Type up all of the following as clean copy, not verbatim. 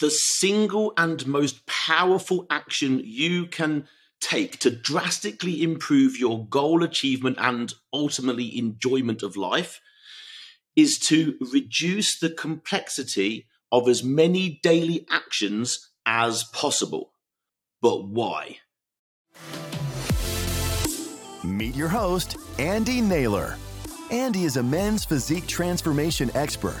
the single and most powerful action you can take to drastically improve your goal achievement and ultimately enjoyment of life is to reduce the complexity of as many daily actions as possible. But why? Meet your host, Andy Naylor. Andy is a men's physique transformation expert,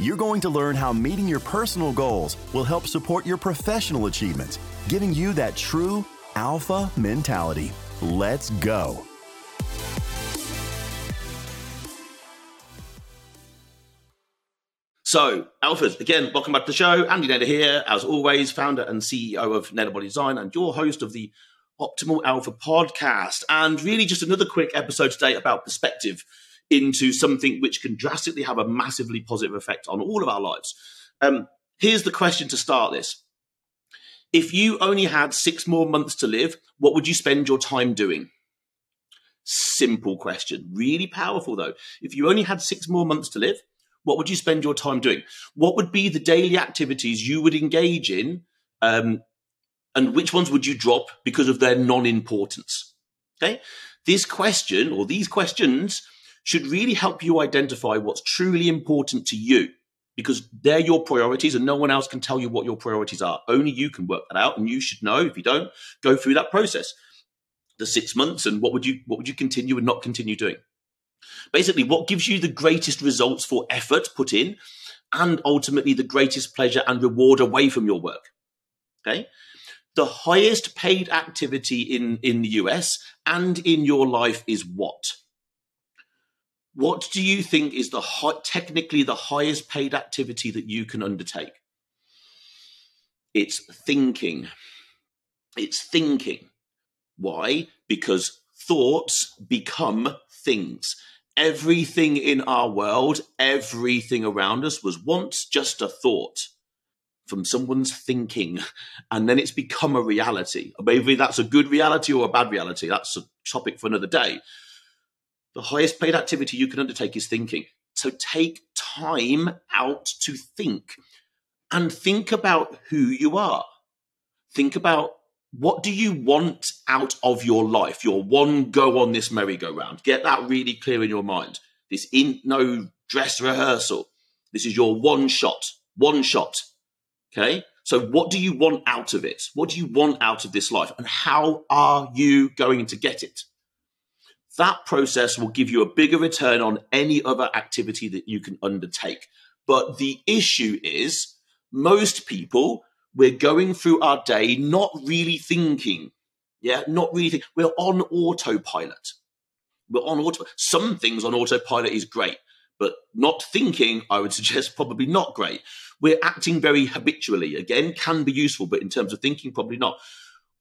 You're going to learn how meeting your personal goals will help support your professional achievements, giving you that true alpha mentality. Let's go. So, alphas, again, welcome back to the show. Andy Naylor here, as always, founder and CEO of Naylor Body Design and your host of the Optimal Alpha podcast. And really just another quick episode today about perspective into something which can drastically have a massively positive effect on all of our lives. Here's the question to start this. If you only had 6 more months to live, what would you spend your time doing? Simple question, really powerful though. If you only had 6 more months to live, what would you spend your time doing? What would be the daily activities you would engage in, and which ones would you drop because of their non-importance? Okay, this question or these questions should really help you identify what's truly important to you, because they're your priorities and no one else can tell you what your priorities are. Only you can work that out, and you should know. If you don't, go through that process, the 6 months, and what would you continue and not continue doing. Basically, what gives you the greatest results for effort put in and ultimately the greatest pleasure and reward away from your work, okay? The highest paid activity in the US and in your life is what? What do you think is technically the highest paid activity that you can undertake? It's thinking. It's thinking. Why? Because thoughts become things. Everything in our world, everything around us was once just a thought from someone's thinking, and then it's become a reality. Maybe that's a good reality or a bad reality. That's a topic for another day. The highest paid activity you can undertake is thinking. So take time out to think, and think about who you are. Think about what do you want out of your life, your one go on this merry-go-round. Get that really clear in your mind. This ain't no dress rehearsal. This is your one shot. Okay. So what do you want out of it? What do you want out of this life? And how are you going to get it? That process will give you a bigger return on any other activity that you can undertake. But the issue is, most people, we're going through our day not really thinking. Yeah, not really thinking. We're on autopilot. Some things on autopilot is great, but not thinking, I would suggest, probably not great. We're acting very habitually. Again, can be useful, but in terms of thinking, probably not.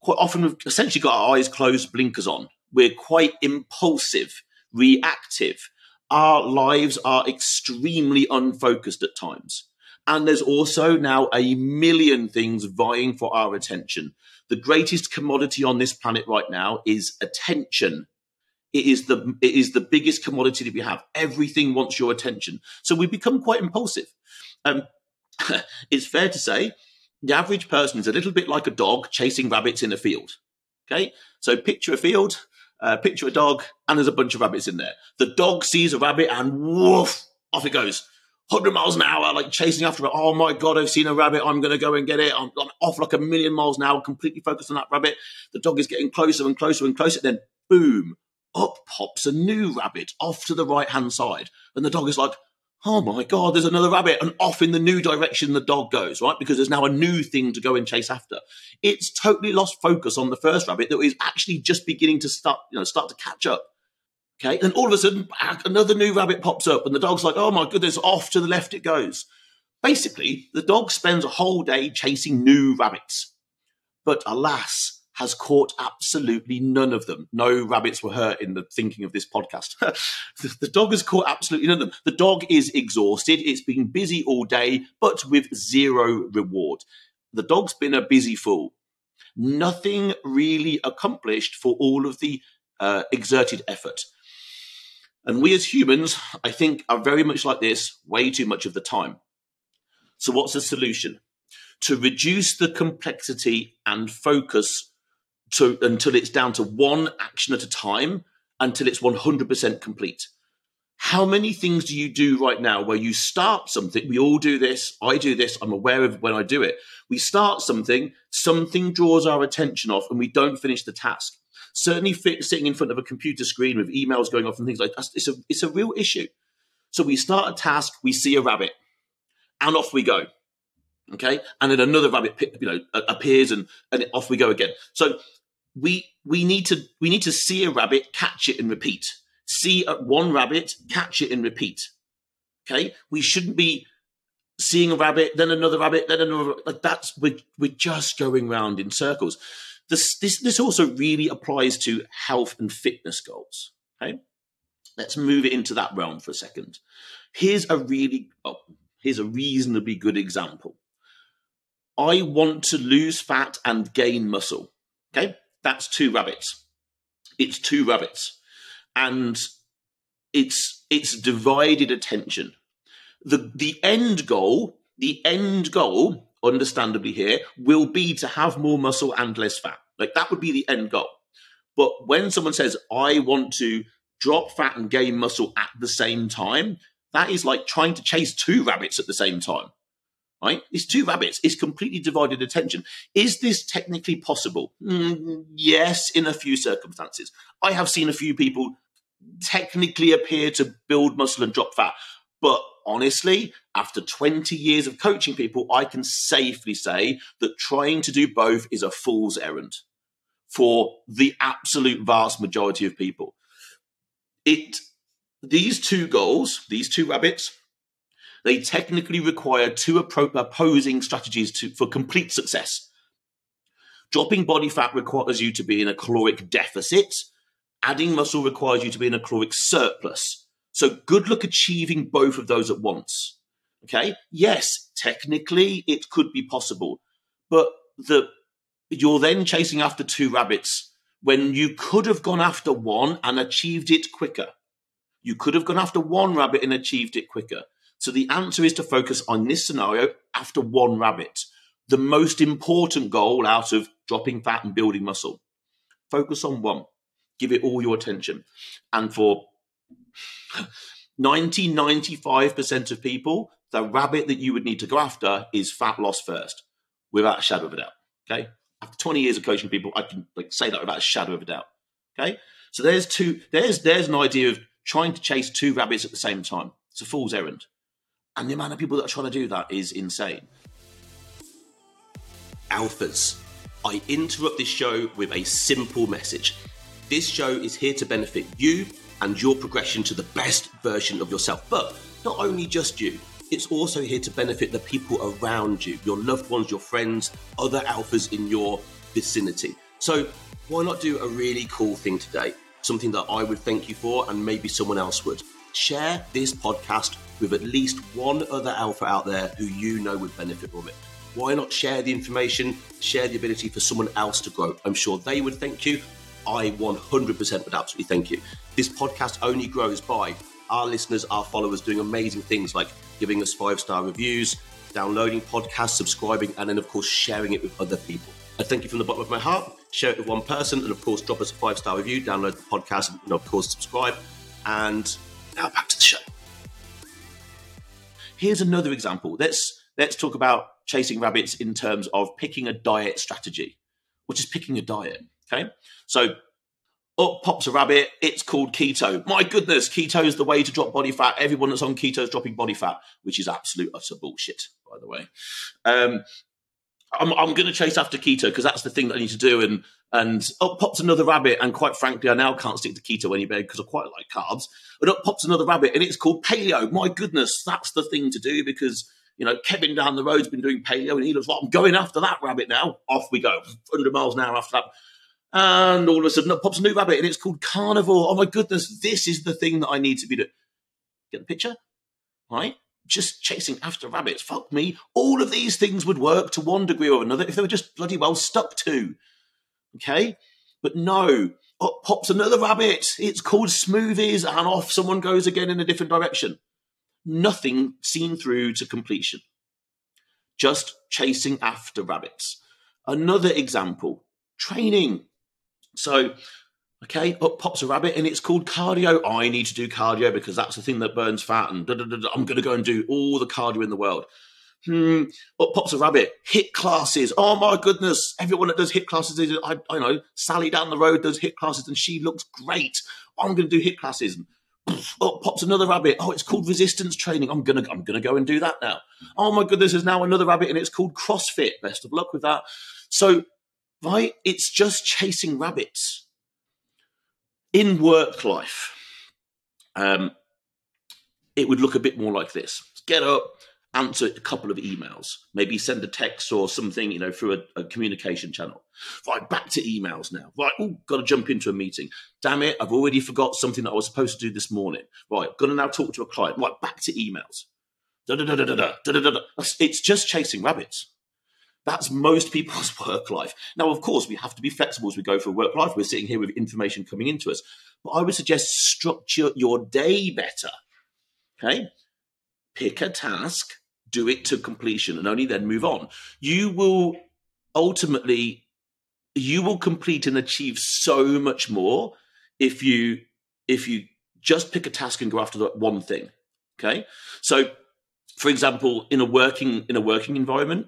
Quite often, we've essentially got our eyes closed, blinkers on. We're quite impulsive, reactive. Our lives are extremely unfocused at times. And there's also now 1 million things vying for our attention. The greatest commodity on this planet right now is attention. It is the biggest commodity that we have. Everything wants your attention. So we become quite impulsive. It's fair to say the average person is a little bit like a dog chasing rabbits in a field. Okay, so picture a field, picture a dog, and there's a bunch of rabbits in there. The dog sees a rabbit and woof, off it goes. 100 miles an hour, like chasing after it. Oh my God, I've seen a rabbit. I'm going to go and get it. I'm off like 1 million miles an hour, completely focused on that rabbit. The dog is getting closer and closer and closer. Then boom, up pops a new rabbit off to the right-hand side. And the dog is like, oh my God, there's another rabbit. And off in the new direction the dog goes, right? Because there's now a new thing to go and chase after. It's totally lost focus on the first rabbit that is actually just beginning to start to catch up. Okay. Then all of a sudden, another new rabbit pops up and the dog's like, oh my goodness, off to the left it goes. Basically, the dog spends a whole day chasing new rabbits. But alas, has caught absolutely none of them. No rabbits were hurt in the thinking of this podcast. The dog has caught absolutely none of them. The dog is exhausted. It's been busy all day, but with zero reward. The dog's been a busy fool. Nothing really accomplished for all of the exerted effort. And we as humans, I think, are very much like this way too much of the time. So what's the solution? To reduce the complexity and focus until it's down to one action at a time, until it's 100% complete. How many things do you do right now where you start something? We all do this. I do this. I'm aware of when I do it. We start something, something draws our attention off, and we don't finish the task. Certainly sitting in front of a computer screen with emails going off and things like that, it's a real issue. So we start a task, we see a rabbit, and off we go. Okay, and then another rabbit, appears, and off we go again. So we need to see a rabbit, catch it, and repeat. See one rabbit, catch it, and repeat. Okay, we shouldn't be seeing a rabbit, then another rabbit, then another. Like that's we're just going round in circles. This also really applies to health and fitness goals. Okay, let's move it into that realm for a second. Here's a reasonably good example. I want to lose fat and gain muscle. Okay, that's two rabbits. It's two rabbits, and it's divided attention. The end goal, understandably here, will be to have more muscle and less fat. Like that would be the end goal. But when someone says, I want to drop fat and gain muscle at the same time, that is like trying to chase two rabbits at the same time. Right? It's two rabbits. It's completely divided attention. Is this technically possible? Yes, in a few circumstances. I have seen a few people technically appear to build muscle and drop fat. But honestly, after 20 years of coaching people, I can safely say that trying to do both is a fool's errand for the absolute vast majority of people. These two goals, these two rabbits, they technically require two opposing strategies for complete success. Dropping body fat requires you to be in a caloric deficit. Adding muscle requires you to be in a caloric surplus. So good luck achieving both of those at once. Okay? Yes, technically it could be possible, but you're then chasing after two rabbits when you could have gone after one and achieved it quicker. You could have gone after one rabbit and achieved it quicker. So the answer is to focus on this scenario after one rabbit. The most important goal out of dropping fat and building muscle. Focus on one. Give it all your attention. And for 95% of people, the rabbit that you would need to go after is fat loss first, without a shadow of a doubt. Okay? After 20 years of coaching people, I can say that without a shadow of a doubt. Okay? So there's an idea of trying to chase two rabbits at the same time. It's a fool's errand. And the amount of people that are trying to do that is insane. Alphas, I interrupt this show with a simple message. This show is here to benefit you and your progression to the best version of yourself. But not only just you, it's also here to benefit the people around you, your loved ones, your friends, other alphas in your vicinity. So why not do a really cool thing today? Something that I would thank you for, and maybe someone else would. Share this podcast with at least one other alpha out there who you know would benefit from it. Why not share the information, share the ability for someone else to grow? I'm sure they would thank you. I 100% would absolutely thank you. This podcast only grows by our listeners, our followers doing amazing things like giving us 5-star reviews, downloading podcasts, subscribing, and then of course sharing it with other people. I thank you from the bottom of my heart. Share it with one person, and of course drop us a 5-star review, download the podcast, and of course subscribe. And now back to the show. Here's another example. Let's talk about chasing rabbits in terms of picking a diet strategy, which is picking a diet. Okay, so up pops a rabbit. It's called keto. My goodness, keto is the way to drop body fat. Everyone that's on keto is dropping body fat, which is absolute utter bullshit, by the way. I'm going to chase after keto because that's the thing that I need to do. And up pops another rabbit. And quite frankly, I now can't stick to keto anymore because I quite like carbs. And up pops another rabbit, and it's called paleo. My goodness, that's the thing to do because You know, Kevin down the road's been doing paleo and he looks like, I'm going after that rabbit now. Off we go, 100 miles an hour after that. And all of a sudden up pops a new rabbit and it's called carnivore. Oh my goodness, this is the thing that I need to be doing. Get the picture? Right? Just chasing after rabbits. Fuck me. All of these things would work to one degree or another if they were just bloody well stuck to. Okay? But no, up pops another rabbit. It's called smoothies and off someone goes again in a different direction. Nothing seen through to completion. Just chasing after rabbits. Another example, training. So, okay, up pops a rabbit and it's called cardio. I need to do cardio because that's the thing that burns fat and I'm going to go and do all the cardio in the world. Up pops a rabbit, HIIT classes. Oh my goodness, everyone that does HIIT classes, I know, Sally down the road does HIIT classes and she looks great. I'm going to do HIIT classes. Up pops another rabbit. Oh, it's called resistance training. I'm gonna go and do that now. Oh my goodness, there's now another rabbit and it's called CrossFit. Best of luck with that. So, right, it's just chasing rabbits. In work life, it would look a bit more like this. Get up, answer a couple of emails, maybe send a text or something, you know, through a communication channel. Right, back to emails now. Right, oh, got to jump into a meeting. Damn it, I've already forgot something that I was supposed to do this morning. Right, going to now talk to a client. Right, back to emails. It's just chasing rabbits. That's most people's work life. Now, of course, we have to be flexible as we go for work life. We're sitting here with information coming into us. But I would suggest structure your day better, okay? Pick a task, do it to completion, and only then move on. You will ultimately, you will complete and achieve so much more if you just pick a task and go after that one thing, okay? So, for example, in a working environment,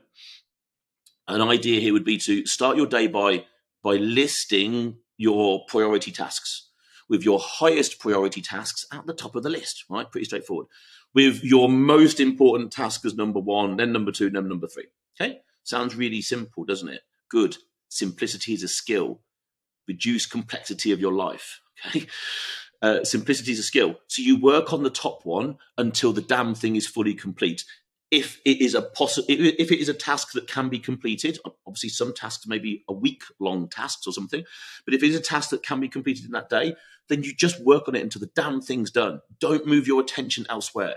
an idea here would be to start your day by listing your priority tasks, with your highest priority tasks at the top of the list, right? Pretty straightforward. With your most important task as number one, then number two, then number three, okay? Sounds really simple, doesn't it? Good. Simplicity is a skill. Reduce complexity of your life, okay? Simplicity is a skill. So you work on the top one until the damn thing is fully complete. If it is a task that can be completed, obviously some tasks may be a week-long tasks or something, but if it is a task that can be completed in that day, then you just work on it until the damn thing's done. Don't move your attention elsewhere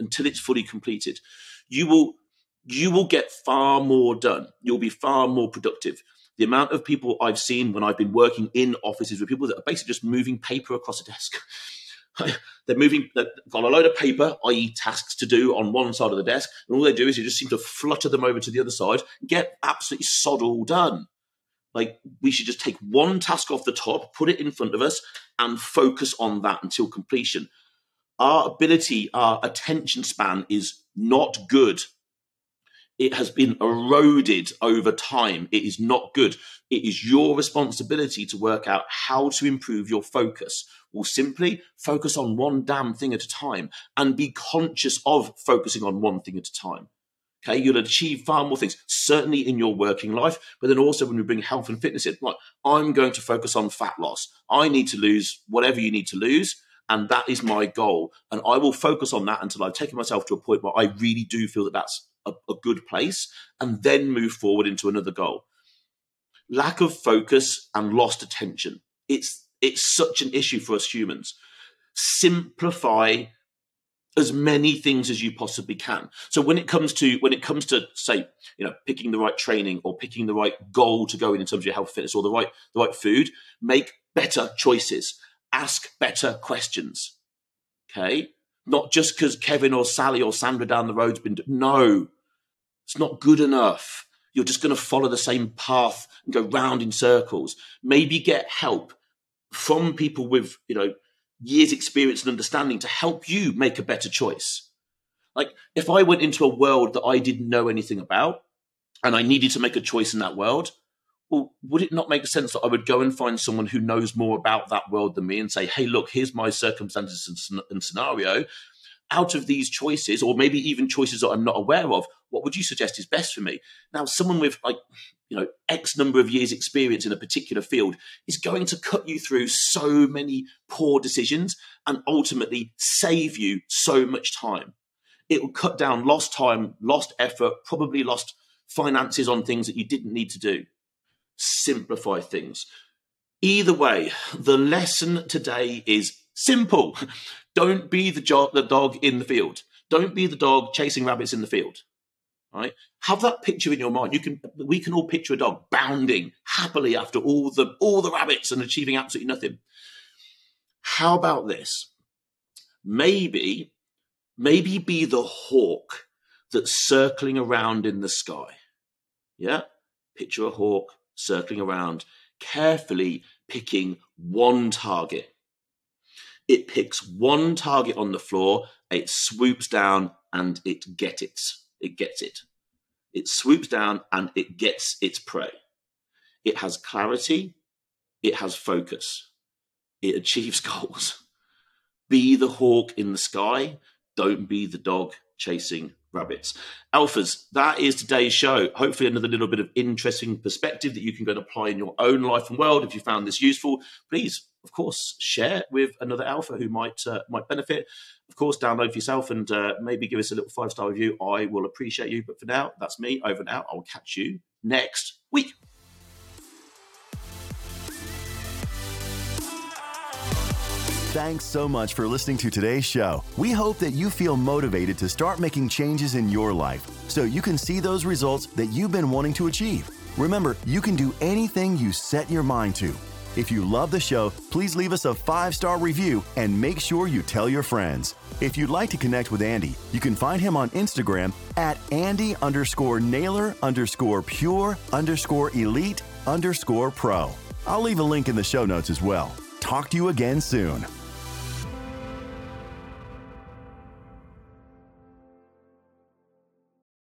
until it's fully completed. You will get far more done. You'll be far more productive. The amount of people I've seen when I've been working in offices with people that are basically just moving paper across a desk. They've got a load of paper, i.e. tasks to do on one side of the desk, and all they do is you just seem to flutter them over to the other side and get absolutely sod all done. Like, we should just take one task off the top, put it in front of us, and focus on that until completion. Our ability, our attention span is not good. It has been eroded over time. It is not good. It is your responsibility to work out how to improve your focus. Well, simply focus on one damn thing at a time and be conscious of focusing on one thing at a time. Okay, you'll achieve far more things, certainly in your working life, but then also when we bring health and fitness in, like, I'm going to focus on fat loss. I need to lose whatever you need to lose, and that is my goal. And I will focus on that until I've taken myself to a point where I really do feel that that's a good place, and then move forward into another goal. Lack of focus and lost attention. It's such an issue for us humans. Simplify as many things as you possibly can. So when it comes to say, you know, picking the right training or picking the right goal to go in terms of your health fitness or the right food, make better choices. Ask better questions. Okay? Not just because Kevin or Sally or Sandra down the road's been no. It's not good enough. You're just going to follow the same path and go round in circles. Maybe get help from people with, you know, years experience and understanding to help you make a better choice. Like, if I went into a world that I didn't know anything about and I needed to make a choice in that world, well, would it not make sense that I would go and find someone who knows more about that world than me and say, hey, look, here's my circumstances and scenario. Out of these choices, or maybe even choices that I'm not aware of, what would you suggest is best for me? Now, someone with, like, you know, X number of years experience in a particular field is going to cut you through so many poor decisions and ultimately save you so much time. it will cut down lost time, lost effort, probably lost finances on things that you didn't need to do. Simplify things. Either way, the lesson today is simple. Don't be the dog in the field. Don't be the dog chasing rabbits in the field. Right? Have that picture in your mind. We can all picture a dog bounding happily after all the rabbits and achieving absolutely nothing. How about this? Maybe be the hawk that's circling around in the sky. Yeah? Picture a hawk circling around, carefully picking one target. It picks one target on the floor, it swoops down and it gets it. It gets it. It swoops down and it gets its prey. It has clarity. It has focus. It achieves goals. Be the hawk in the sky. Don't be the dog chasing rabbits. Alphas, that is today's show. Hopefully another little bit of interesting perspective that you can go and apply in your own life and world. If you found this useful, please, of course, share with another alpha who might benefit. Of course, download for yourself and maybe give us a little 5-star review. I will appreciate you. But for now, that's me over and out. I'll catch you next week. Thanks so much for listening to today's show. We hope that you feel motivated to start making changes in your life so you can see those results that you've been wanting to achieve. Remember, you can do anything you set your mind to. If you love the show, please leave us a 5-star review and make sure you tell your friends. If you'd like to connect with Andy, you can find him on Instagram at Andy_Naylor_pure_elite_pro. I'll leave a link in the show notes as well. Talk to you again soon.